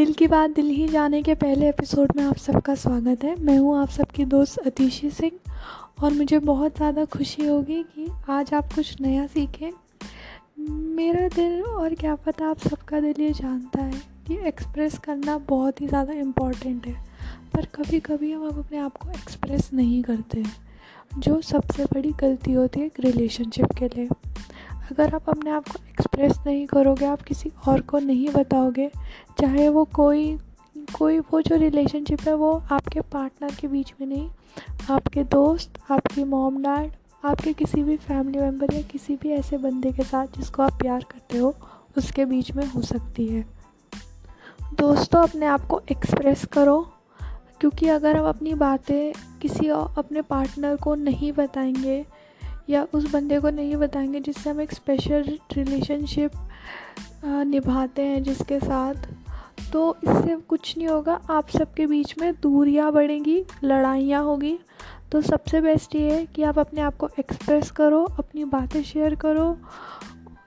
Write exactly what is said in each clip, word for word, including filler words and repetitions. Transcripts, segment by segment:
दिल की बात दिल ही जाने के पहले एपिसोड में आप सबका स्वागत है। मैं हूँ आप सबकी दोस्त अतिशी सिंह और मुझे बहुत ज़्यादा खुशी होगी कि आज आप कुछ नया सीखें। मेरा दिल और क्या पता आप सबका दिल ये जानता है कि एक्सप्रेस करना बहुत ही ज़्यादा इम्पॉर्टेंट है, पर कभी कभी हम अपने आप को एक्सप्रेस नहीं करते, जो सबसे बड़ी गलती होती है एक रिलेशनशिप के लिए। अगर आप अपने आप को एक्सप्रेस नहीं करोगे, आप किसी और को नहीं बताओगे, चाहे वो कोई कोई वो जो रिलेशनशिप है वो आपके पार्टनर के बीच में नहीं, आपके दोस्त, आपकी मॉम डैड, आपके किसी भी फैमिली मेम्बर या किसी भी ऐसे बंदे के साथ जिसको आप प्यार करते हो, उसके बीच में हो सकती है। दोस्तों, अपने आप को एक्सप्रेस करो, क्योंकि अगर हम अपनी बातें किसी और अपने पार्टनर को नहीं बताएंगे या उस बंदे को नहीं बताएंगे जिससे हम एक स्पेशल रिलेशनशिप निभाते हैं जिसके साथ, तो इससे कुछ नहीं होगा। आप सबके बीच में दूरियां बढ़ेंगी, लड़ाइयाँ होगी। तो सबसे बेस्ट ये है कि आप अपने आप को एक्सप्रेस करो, अपनी बातें शेयर करो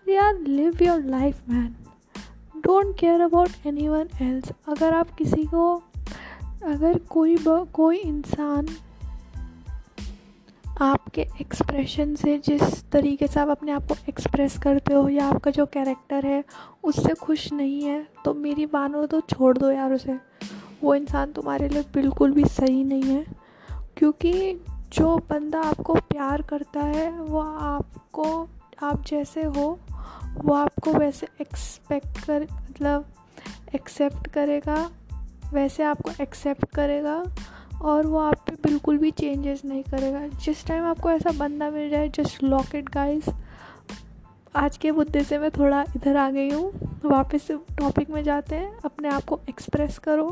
यार। Live your life man, don't care about anyone else. अगर आप किसी को अगर कोई कोई इंसान आपके एक्सप्रेशन से, जिस तरीके से आप अपने आप को एक्सप्रेस करते हो या आपका जो कैरेक्टर है उससे खुश नहीं है, तो मेरी मानो तो छोड़ दो यार उसे। वो इंसान तुम्हारे लिए बिल्कुल भी सही नहीं है, क्योंकि जो बंदा आपको प्यार करता है वो आपको, आप जैसे हो वो आपको वैसे एक्सपेक्ट कर मतलब एक्सेप्ट करेगा, वैसे आपको एक्सेप्ट करेगा और वो आप पे बिल्कुल भी चेंजेस नहीं करेगा। जिस टाइम आपको ऐसा बंदा मिल जाए, जस्ट लॉक इट गाइस। आज के मुद्दे से मैं थोड़ा इधर आ गई हूँ, वापस टॉपिक में जाते हैं। अपने आप को एक्सप्रेस करो,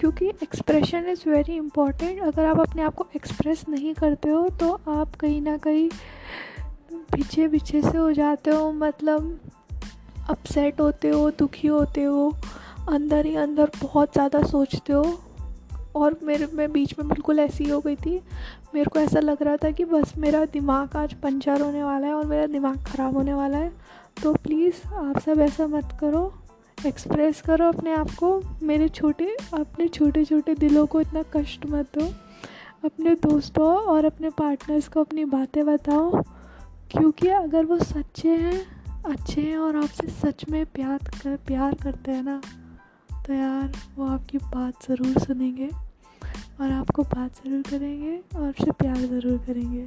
क्योंकि एक्सप्रेशन इज़ वेरी इंपॉर्टेंट। अगर आप अपने आप को एक्सप्रेस नहीं करते हो तो आप कहीं ना कहीं पीछे पीछे से हो जाते हो, मतलब अपसेट होते हो, दुखी होते हो, अंदर ही अंदर बहुत ज़्यादा सोचते हो। और मेरे मैं बीच में बिल्कुल ऐसी हो गई थी, मेरे को ऐसा लग रहा था कि बस मेरा दिमाग आज पंचर होने वाला है और मेरा दिमाग ख़राब होने वाला है। तो प्लीज़ आप सब ऐसा मत करो, एक्सप्रेस करो अपने आप को। मेरे छोटे अपने छोटे छोटे दिलों को इतना कष्ट मत दो। अपने दोस्तों और अपने पार्टनर्स को अपनी बातें बताओ, क्योंकि अगर वो सच्चे हैं, अच्छे हैं और आपसे सच में प्यार कर प्यार करते हैं ना, तो यार वो आपकी बात ज़रूर सुनेंगे और आपको बात ज़रूर करेंगे और आपसे प्यार ज़रूर करेंगे।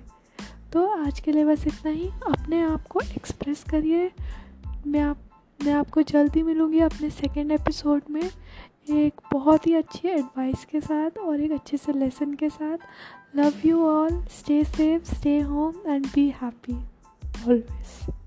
तो आज के लिए बस इतना ही। अपने आप को एक्सप्रेस करिए। मैं आप मैं आपको जल्दी मिलूँगी अपने सेकेंड एपिसोड में एक बहुत ही अच्छी एडवाइस के साथ और एक अच्छे से लेसन के साथ। Love you all, stay safe, stay home and be happy always.